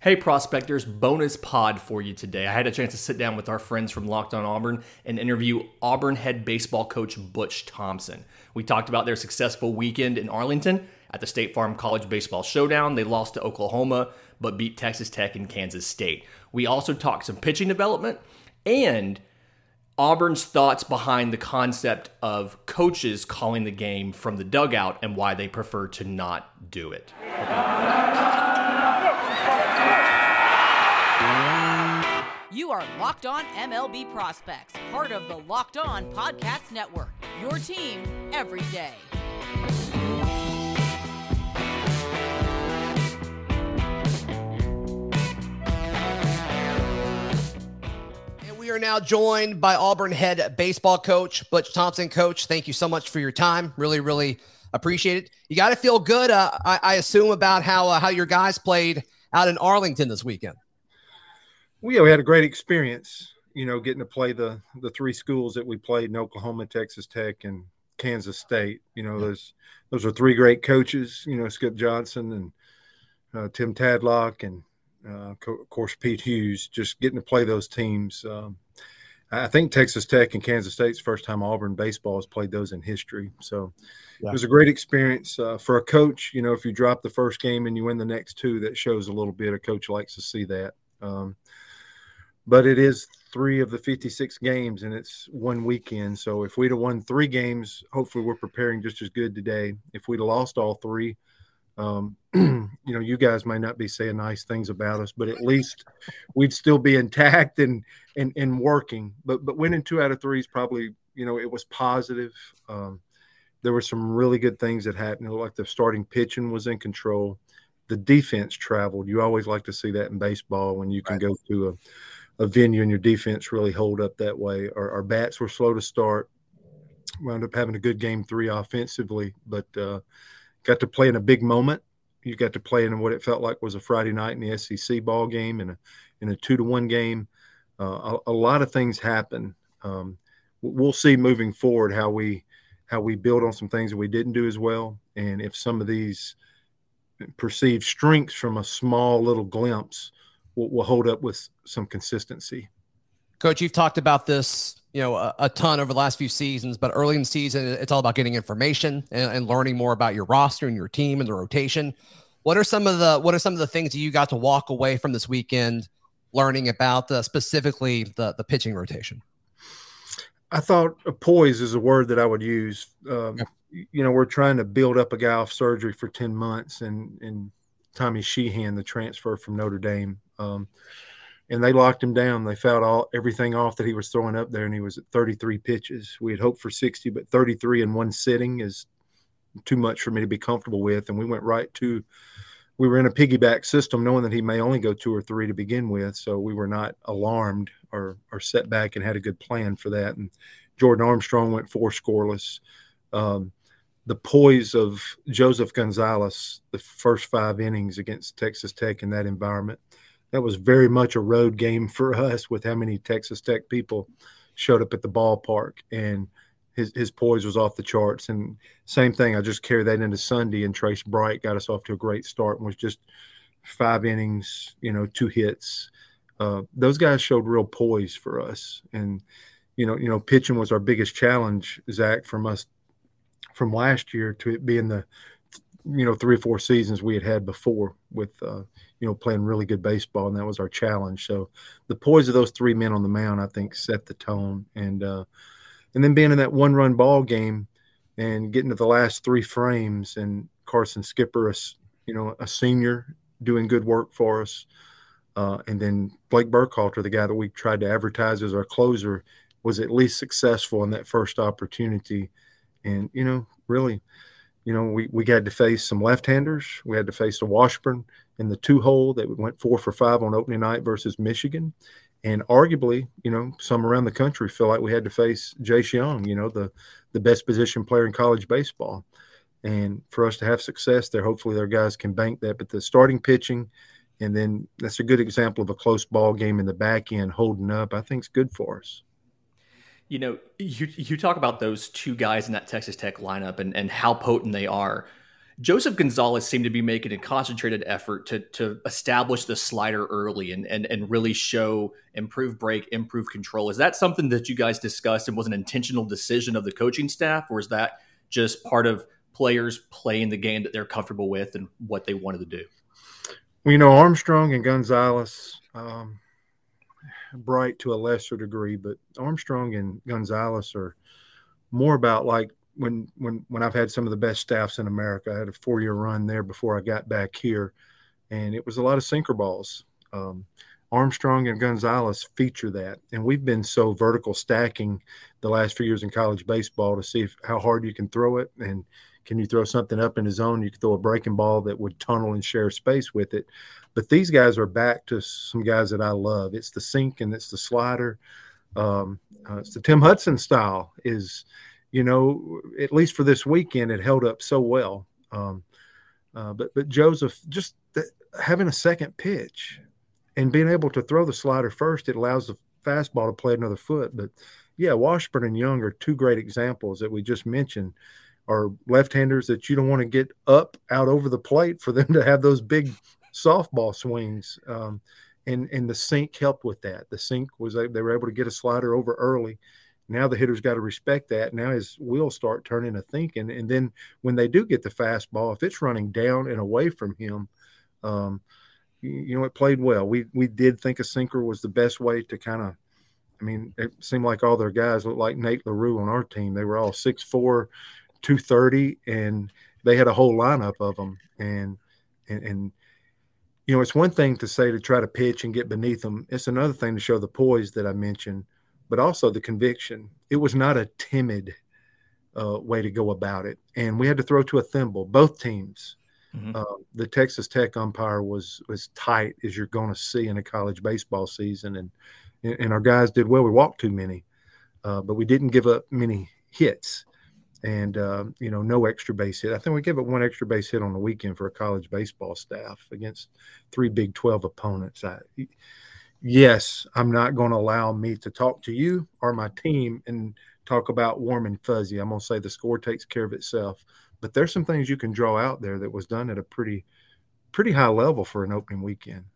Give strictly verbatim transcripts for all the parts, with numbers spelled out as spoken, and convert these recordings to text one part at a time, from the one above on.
Hey prospectors, bonus pod for you today. I had a chance to sit down with our friends from Locked On Auburn and interview Auburn head baseball coach Butch Thompson. We talked about their successful weekend in Arlington at the State Farm College Baseball Showdown. They lost to Oklahoma, but beat Texas Tech and Kansas State. We also talked some pitching development and Auburn's thoughts behind the concept of coaches calling the game from the dugout and why they prefer to not do it. You are Locked On M L B Prospects, part of the Locked On Podcast Network, your team every day. And we are now joined by Auburn head baseball coach, Butch Thompson. Coach, thank you so much for your time. Really, really appreciate it. You got to feel good, uh, I, I assume, about how uh, how your guys played out in Arlington this weekend. We had a great experience, you know, getting to play the the three schools that we played in Oklahoma, Texas Tech, and Kansas State. You know, those those are three great coaches, you know, Skip Johnson and uh, Tim Tadlock and, uh, co- of course, Pete Hughes, just getting to play those teams. Um, I think Texas Tech and Kansas State's first time Auburn baseball has played those in history. So yeah. It was a great experience uh, for a coach. You know, if you drop the first game and you win the next two, that shows a little bit. A coach likes to see that. Um, But it is three of the fifty-six games, and it's one weekend. So if we'd have won three games, hopefully we're preparing just as good today. If we'd have lost all three, um, you know, you guys may not be saying nice things about us, but at least we'd still be intact and and and working. But but winning two out of three is probably, you know, it was positive. Um, there were some really good things that happened. It looked like the starting pitching was in control. The defense traveled. You always like to see that in baseball when you can right. go to a – a venue and your defense really hold up that way. Our, our bats were slow to start. Wound up having a good game three offensively, but uh, got to play in a big moment. You got to play in what it felt like was a Friday night in the S E C ball game and a, in a two-to-one game. Uh, a, a lot of things happen. Um, we'll see moving forward how we how we build on some things that we didn't do as well, and if some of these perceived strengths from a small little glimpse will hold up with some consistency. Coach, you've talked about this, you know, a, a ton over the last few seasons, but early in the season, it's all about getting information and, and learning more about your roster and your team and the rotation. What are some of the, what are some of the things that you got to walk away from this weekend learning about the, specifically the, the pitching rotation? I thought a poise is a word that I would use. Um, yeah. You know, we're trying to build up a guy off surgery for ten months and, and Tommy Sheehan, the transfer from Notre Dame, Um, and they locked him down. They fouled all everything off that he was throwing up there, and he was at thirty-three pitches. We had hoped for sixty, but thirty-three in one sitting is too much for me to be comfortable with. And we went right to – we were in a piggyback system knowing that he may only go two or three to begin with, so we were not alarmed or, or set back and had a good plan for that. And Jordan Armstrong went four scoreless. Um, the poise of Joseph Gonzalez, the first five innings against Texas Tech in that environment – that was very much a road game for us with how many Texas Tech people showed up at the ballpark, and his his poise was off the charts. And same thing, I just carried that into Sunday, and Trace Bright got us off to a great start and was just five innings, you know, two hits. Uh, those guys showed real poise for us. And, you know, you know, pitching was our biggest challenge, Zach, from us from last year to it being the, you know, three or four seasons we had had before with, uh, you know, playing really good baseball, and that was our challenge. So the poise of those three men on the mound, I think, set the tone. And uh, and then being in that one-run ball game and getting to the last three frames and Carson Skipper, a, you know, a senior doing good work for us, uh, and then Blake Burkhalter, the guy that we tried to advertise as our closer, was at least successful in that first opportunity. And, you know, really – You know, we, we had to face some left-handers. We had to face the Washburn in the two-hole. They went four for five on opening night versus Michigan. And arguably, you know, some around the country feel like we had to face Jace Young, you know, the, the best position player in college baseball. And for us to have success there, hopefully their guys can bank that. But the starting pitching, and then that's a good example of a close ball game in the back end holding up, I think is good for us. You know, you you talk about those two guys in that Texas Tech lineup and, and how potent they are. Joseph Gonzalez seemed to be making a concentrated effort to to establish the slider early and and and really show improved break, improved control. Is that something that you guys discussed and was an intentional decision of the coaching staff, or is that just part of players playing the game that they're comfortable with and what they wanted to do? Well, you know, Armstrong and Gonzalez, um, Bright to a lesser degree, but Armstrong and Gonzalez are more about like, When when when I've had some of the best staffs in America. I had a four-year run there before I got back here, and it was a lot of sinker balls. Um, Armstrong and Gonzalez feature that, and we've been so vertical stacking the last few years in college baseball to see if, how hard you can throw it, and can you throw something up in the zone? You can throw a breaking ball that would tunnel and share space with it. But these guys are back to some guys that I love. It's the sink and it's the slider. Um, uh, it's the Tim Hudson style is – you know, at least for this weekend, it held up so well. Um, uh, but but Joseph, just th- having a second pitch and being able to throw the slider first, it allows the fastball to play another foot. But, yeah, Washburn and Young are two great examples that we just mentioned are left-handers that you don't want to get up out over the plate for them to have those big softball swings. Um, and, and the sink helped with that. The sink was they were able to get a slider over early. Now the hitter's got to respect that. Now his wheels start turning to thinking. And then when they do get the fastball, if it's running down and away from him, um, you know, it played well. We we did think a sinker was the best way to kind of – I mean, it seemed like all their guys looked like Nate LaRue on our team. They were all six four, two thirty, and they had a whole lineup of them. And, and, and you know, it's one thing to say to try to pitch and get beneath them. It's another thing to show the poise that I mentioned, but also the conviction. It was not a timid uh, way to go about it. And we had to throw to a thimble, both teams. Mm-hmm. Uh, the Texas Tech umpire was as tight as you're going to see in a college baseball season. And and our guys did well. We walked too many, uh, but we didn't give up many hits and, uh, you know, no extra base hit. I think we gave up one extra base hit on the weekend for a college baseball staff against three Big twelve opponents. I Yes, I'm not going to allow me to talk to you or my team and talk about warm and fuzzy. I'm going to say the score takes care of itself. But there's some things you can draw out there that was done at a pretty pretty high level for an opening weekend.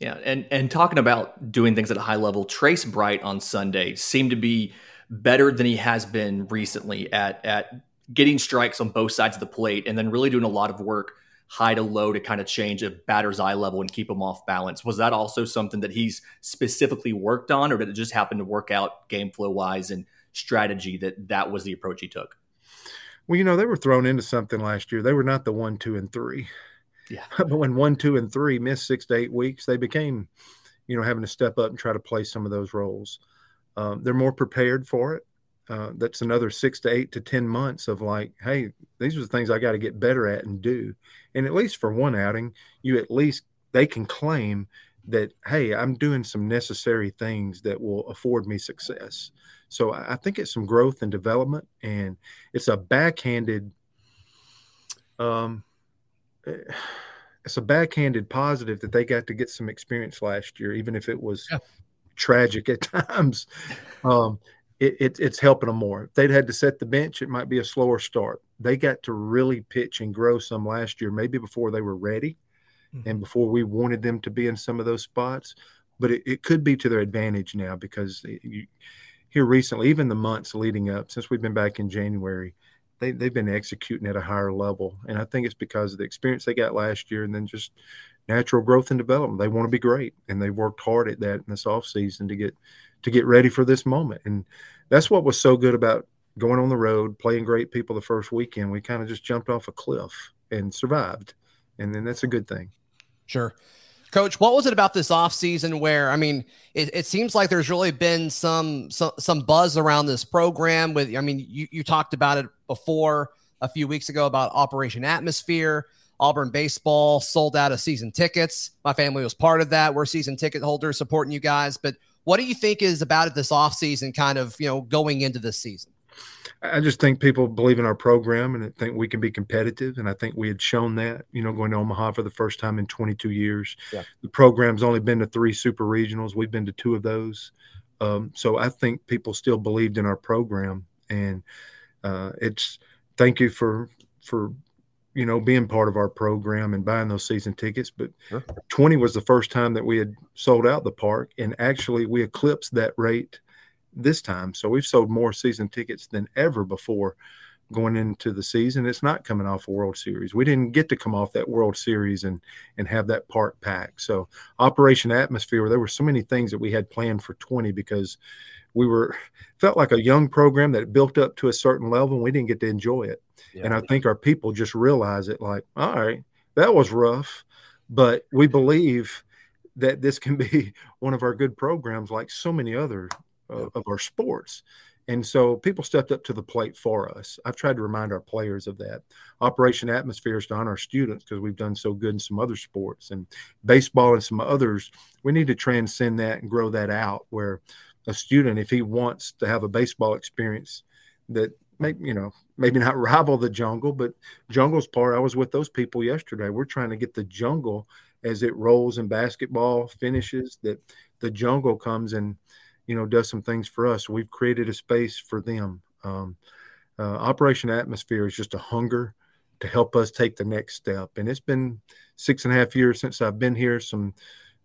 Yeah, and, and talking about doing things at a high level, Trace Bright on Sunday seemed to be better than he has been recently at, at getting strikes on both sides of the plate and then really doing a lot of work high to low to kind of change a batter's eye level and keep him off balance. Was that also something that he's specifically worked on, or did it just happen to work out game flow wise and strategy that that was the approach he took? Well, you know, they were thrown into something last year. They were not the one, two, and three. Yeah. But when one, two, and three missed six to eight weeks, they became, you know, having to step up and try to play some of those roles. Um, they're more prepared for it. Uh, that's another six to eight to ten months of like, hey, these are the things I got to get better at and do. And at least for one outing, you at least they can claim that, hey, I'm doing some necessary things that will afford me success. So I think it's some growth and development, and it's a backhanded, um, it's a backhanded positive that they got to get some experience last year, even if it was yeah. tragic at times. Um, It, it, it's helping them more. If they'd had to set the bench, it might be a slower start. They got to really pitch and grow some last year, maybe before they were ready mm-hmm. and before we wanted them to be in some of those spots. But it, it could be to their advantage now because you, here recently, even the months leading up, since we've been back in January, they, they've been executing at a higher level. And I think it's because of the experience they got last year and then just natural growth and development. They want to be great, and they've worked hard at that in this offseason to get – to get ready for this moment. And that's what was so good about going on the road, playing great people the first weekend. We kind of just jumped off a cliff and survived. And then that's a good thing. Sure. Coach, what was it about this offseason where, I mean, it, it seems like there's really been some, some, some buzz around this program with, I mean, you, you talked about it before a few weeks ago about Operation Atmosphere. Auburn baseball sold out of season tickets. My family was part of that. We're season ticket holders supporting you guys, but what do you think is about it this offseason kind of, you know, going into this season? I just think people believe in our program and think we can be competitive, and I think we had shown that, you know, going to Omaha for the first time in twenty-two years. Yeah. The program's only been to three super regionals. We've been to two of those. Um, so I think people still believed in our program, and uh, it's thank you for for you know, being part of our program and buying those season tickets. But sure. twenty was the first time that we had sold out the park, and actually we eclipsed that rate this time. So we've sold more season tickets than ever before going into the season. It's not coming off a World Series. We didn't get to come off that World Series and and have that park packed. So Operation Atmosphere, there were so many things that we had planned for twenty because we were felt like a young program that built up to a certain level, and we didn't get to enjoy it. Yeah. And I think our people just realize it, like, all right, that was rough, but we believe that this can be one of our good programs, like so many other uh, of our sports. And so people stepped up to the plate for us. I've tried to remind our players of that. Operation Atmosphere is to honor our students because we've done so good in some other sports and baseball and some others. We need to transcend that and grow that out where a student, if he wants to have a baseball experience that may, you know, maybe not rival the jungle, but jungle's part. I was with those people yesterday. We're trying to get the jungle as it rolls and basketball finishes, that the jungle comes and, you know, does some things for us. We've created a space for them. Um, uh, Operation Atmosphere is just a hunger to help us take the next step. And it's been six and a half years since I've been here. Some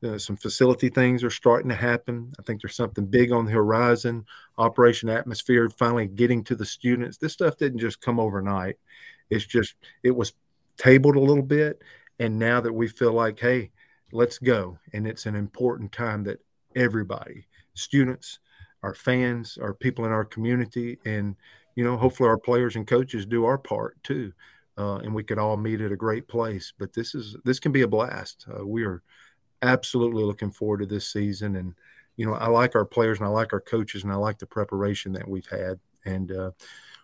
uh, some facility things are starting to happen. I think there's something big on the horizon. Operation Atmosphere finally getting to the students. This stuff didn't just come overnight. It's just, it was tabled a little bit. And now that we feel like, hey, let's go. And it's an important time that everybody, students, our fans, our people in our community, and, you know, hopefully our players and coaches do our part too. Uh, and we could all meet at a great place, but this is, this can be a blast. Uh, we are absolutely looking forward to this season. And, you know, I like our players and I like our coaches and I like the preparation that we've had. And uh,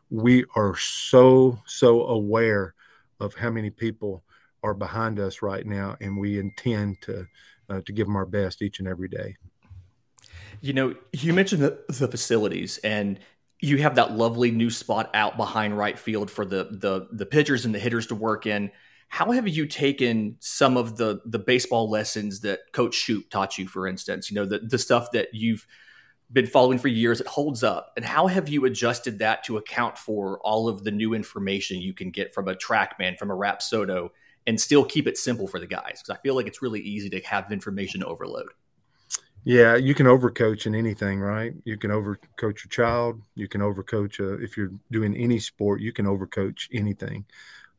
we are so, so aware of how many people are behind us right now. And we intend to, uh, to give them our best each and every day. You know, you mentioned the, the facilities, and you have that lovely new spot out behind right field for the the the pitchers and the hitters to work in. How have you taken some of the the baseball lessons that Coach Shoup taught you, for instance? You know, the the stuff that you've been following for years, it holds up. And how have you adjusted that to account for all of the new information you can get from a TrackMan, from a Rapsodo, and still keep it simple for the guys? Because I feel like it's really easy to have information overload. Yeah, you can overcoach in anything, right? You can overcoach your child. You can overcoach uh, if you're doing any sport. You can overcoach anything.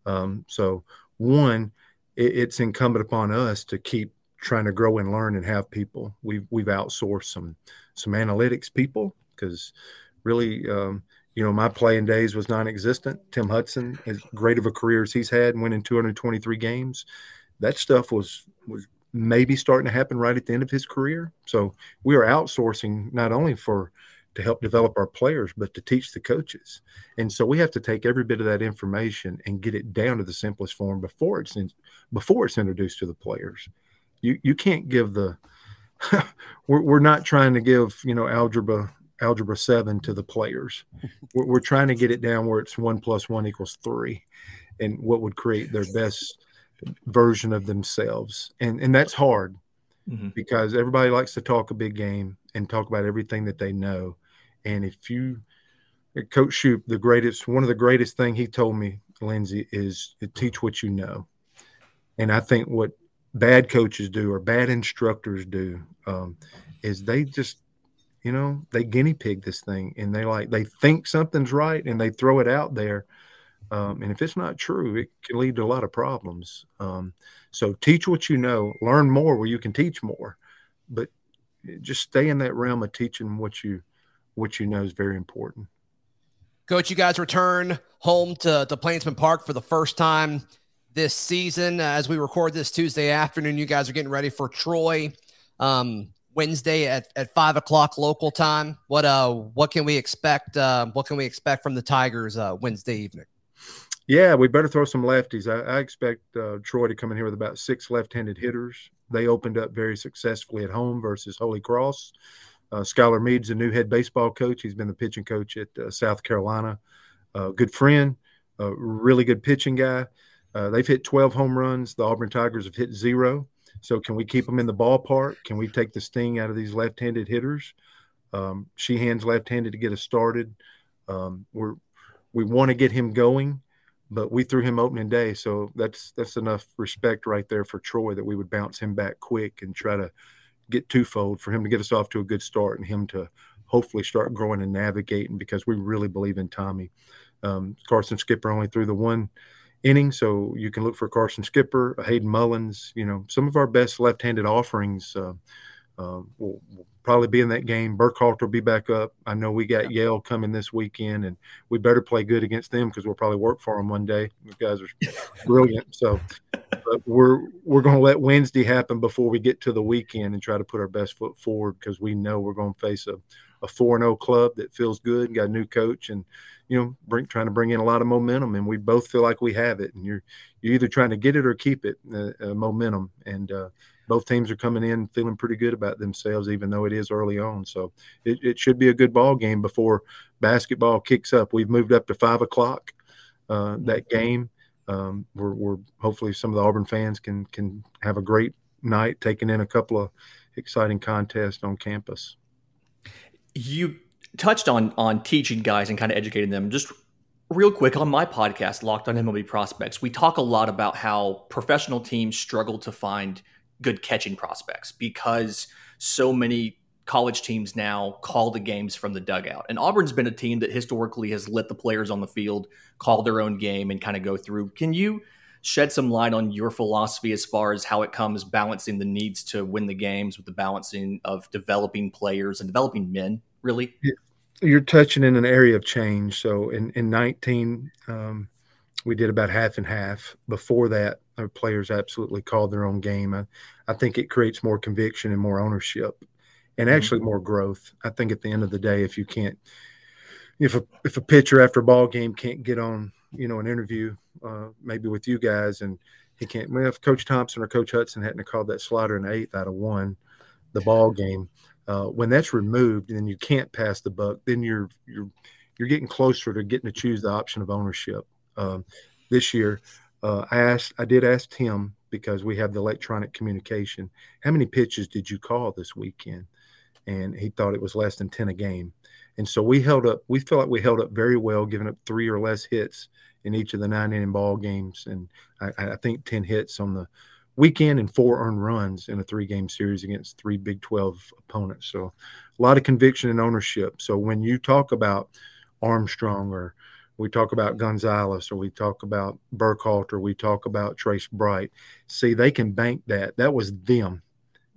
Um, so, one, it, it's incumbent upon us to keep trying to grow and learn and have people. We've we've outsourced some some analytics people because really, um, you know, my playing days was non-existent. Tim Hudson, as great of a career as he's had, winning two hundred twenty-three games, that stuff was was. maybe starting to happen right at the end of his career. So we are outsourcing not only for to help develop our players, but to teach the coaches. And so we have to take every bit of that information and get it down to the simplest form before it's in, before it's introduced to the players. You you can't give the we're, we're not trying to give, you know, algebra algebra seven to the players. We're, we're trying to get it down where it's one plus one equals three, and what would create their best version of themselves. And and that's hard mm-hmm. because everybody likes to talk a big game and talk about everything that they know. And if you Coach Shoup, the greatest one of the greatest thing he told me, Lindsay, is to teach what you know. And I think what bad coaches do or bad instructors do um, is they just, you know, they guinea pig this thing, and they like they think something's right and they throw it out there. Um, and if it's not true, it can lead to a lot of problems. Um, so teach what you know, learn more where you can teach more, but just stay in that realm of teaching what you, what you know is very important. Coach, you guys return home to, to Plainsman Park for the first time this season. As we record this Tuesday afternoon, you guys are getting ready for Troy um, Wednesday at, at five o'clock local time. What, uh, what can we expect? Uh, what can we expect from the Tigers uh, Wednesday evening? Yeah, we better throw some lefties. I, I expect uh, Troy to come in here with about six left-handed hitters. They opened up very successfully at home versus Holy Cross. Uh, Skylar Mead's the new head baseball coach. He's been the pitching coach at uh, South Carolina. Uh, good friend, uh, really good pitching guy. Uh, they've hit twelve home runs. The Auburn Tigers have hit zero. So can we keep them in the ballpark? Can we take the sting out of these left-handed hitters? Um, Sheehan's left-handed to get us started. Um, we're, we want to get him going. but we threw him opening day. So that's, that's enough respect right there for Troy that we would bounce him back quick and try to get twofold for him to get us off to a good start and him to hopefully start growing and navigating, because we really believe in Tommy. Um, Carson Skipper only threw the one inning. So you can look for Carson Skipper, Hayden Mullins, you know, some of our best left-handed offerings, uh, Uh, we'll, we'll probably be in that game. Burkhalter will be back up. I know we got yeah. Yale coming this weekend, and we better play good against them because we'll probably work for them one day. Those guys are brilliant. So but we're we're going to let Wednesday happen before we get to the weekend and try to put our best foot forward, because we know we're going to face a a four and oh club that feels good and got a new coach and, you know, bring, trying to bring in a lot of momentum. And we both feel like we have it. And you're you're either trying to get it or keep it, uh, uh, momentum. And uh, both teams are coming in feeling pretty good about themselves, even though it is early on. So it, it should be a good ball game before basketball kicks up. We've moved up to five o'clock uh, that game. Um, we're, we're hopefully some of the Auburn fans can can have a great night, taking in a couple of exciting contests on campus. You touched on on teaching guys and kind of educating them. Just real quick, on my podcast, Locked on M L B Prospects, we talk a lot about how professional teams struggle to find good catching prospects because so many college teams now call the games from the dugout. And Auburn's been a team that historically has let the players on the field call their own game and kind of go through. Can you shed some light on your philosophy as far as how it comes balancing the needs to win the games with the balancing of developing players and developing men, really? You're touching in an area of change. So in, in nineteen, um, we did about half and half. Before that, our players absolutely called their own game. I, I think it creates more conviction and more ownership and actually more growth. I think at the end of the day, if you can't, if a, if a pitcher after a ball game can't get on, you know, an interview, uh, maybe with you guys, and he can't, well, if Coach Thompson or Coach Hudson hadn't called that slider an eighth out of one, the ball game, uh, when that's removed and then you can't pass the buck, then you're, you're, you're getting closer to getting to choose the option of ownership. Um, this year, uh, I asked, I did ask Tim, because we have the electronic communication, how many pitches did you call this weekend? And he thought it was less than ten a game. And so we held up, we feel like we held up very well, giving up three or less hits in each of the nine inning ball games. And I, I think ten hits on the weekend and four earned runs in a three game series against three Big twelve opponents. So a lot of conviction and ownership. So when you talk about Armstrong, or we talk about Gonzalez, or we talk about Burkhalter, we talk about Trace Bright, see, they can bank that. That was them.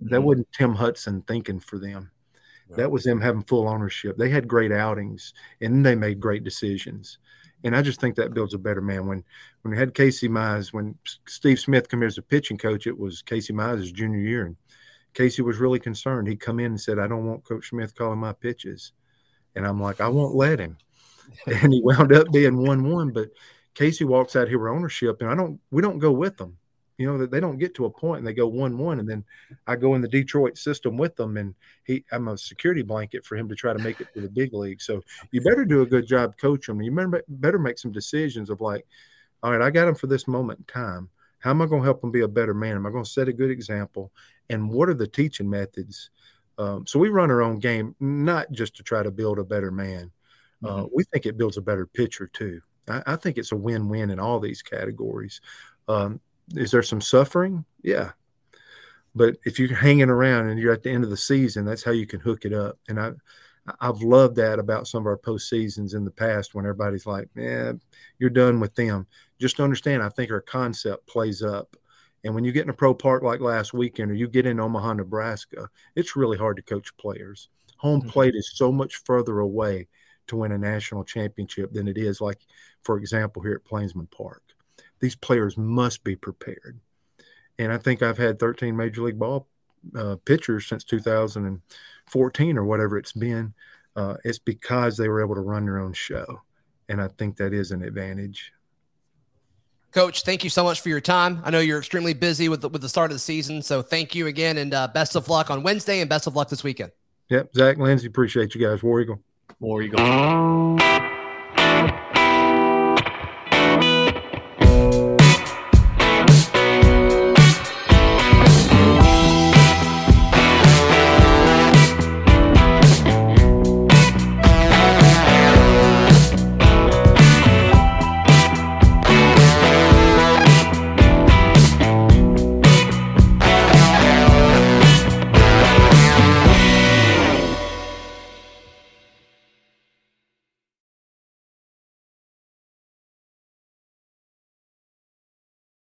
Mm-hmm. That wasn't Tim Hudson thinking for them. That was them having full ownership. They had great outings, and they made great decisions. And I just think that builds a better man. When when we had Casey Mize, when Steve Smith came here as a pitching coach, it was Casey Mize's junior year. And Casey was really concerned. He'd come in and said, I don't want Coach Smith calling my pitches. And I'm like, I won't let him. And he wound up being one one. But Casey walks out here with ownership, and I don't. we don't go with them. You know, that they don't get to a point and they go one one, and then I go in the Detroit system with them, and he I'm a security blanket for him to try to make it to the big league. So you better do a good job coaching them. You better make some decisions of like, all right, I got him for this moment in time. How am I going to help him be a better man? Am I going to set a good example? And what are the teaching methods? Um, so we run our own game, not just to try to build a better man. Uh, mm-hmm. We think it builds a better pitcher too. I, I think it's a win-win in all these categories. Um, Is there some suffering? Yeah. But if you're hanging around and you're at the end of the season, that's how you can hook it up. And I, I've loved that about some of our postseasons in the past when everybody's like, eh, you're done with them. Just understand, I think our concept plays up. And when you get in a pro park like last weekend, or you get in Omaha, Nebraska, it's really hard to coach players. Home mm-hmm. plate is so much further away to win a national championship than it is, like, for example, here at Plainsman Park. These players must be prepared. And I think I've had thirteen Major League Ball uh, pitchers since two thousand fourteen or whatever it's been. Uh, it's because they were able to run their own show. And I think that is an advantage. Coach, thank you so much for your time. I know you're extremely busy with the, with the start of the season. So thank you again, and uh, best of luck on Wednesday and best of luck this weekend. Yep, Zach, Lindsey, appreciate you guys. War Eagle. War Eagle.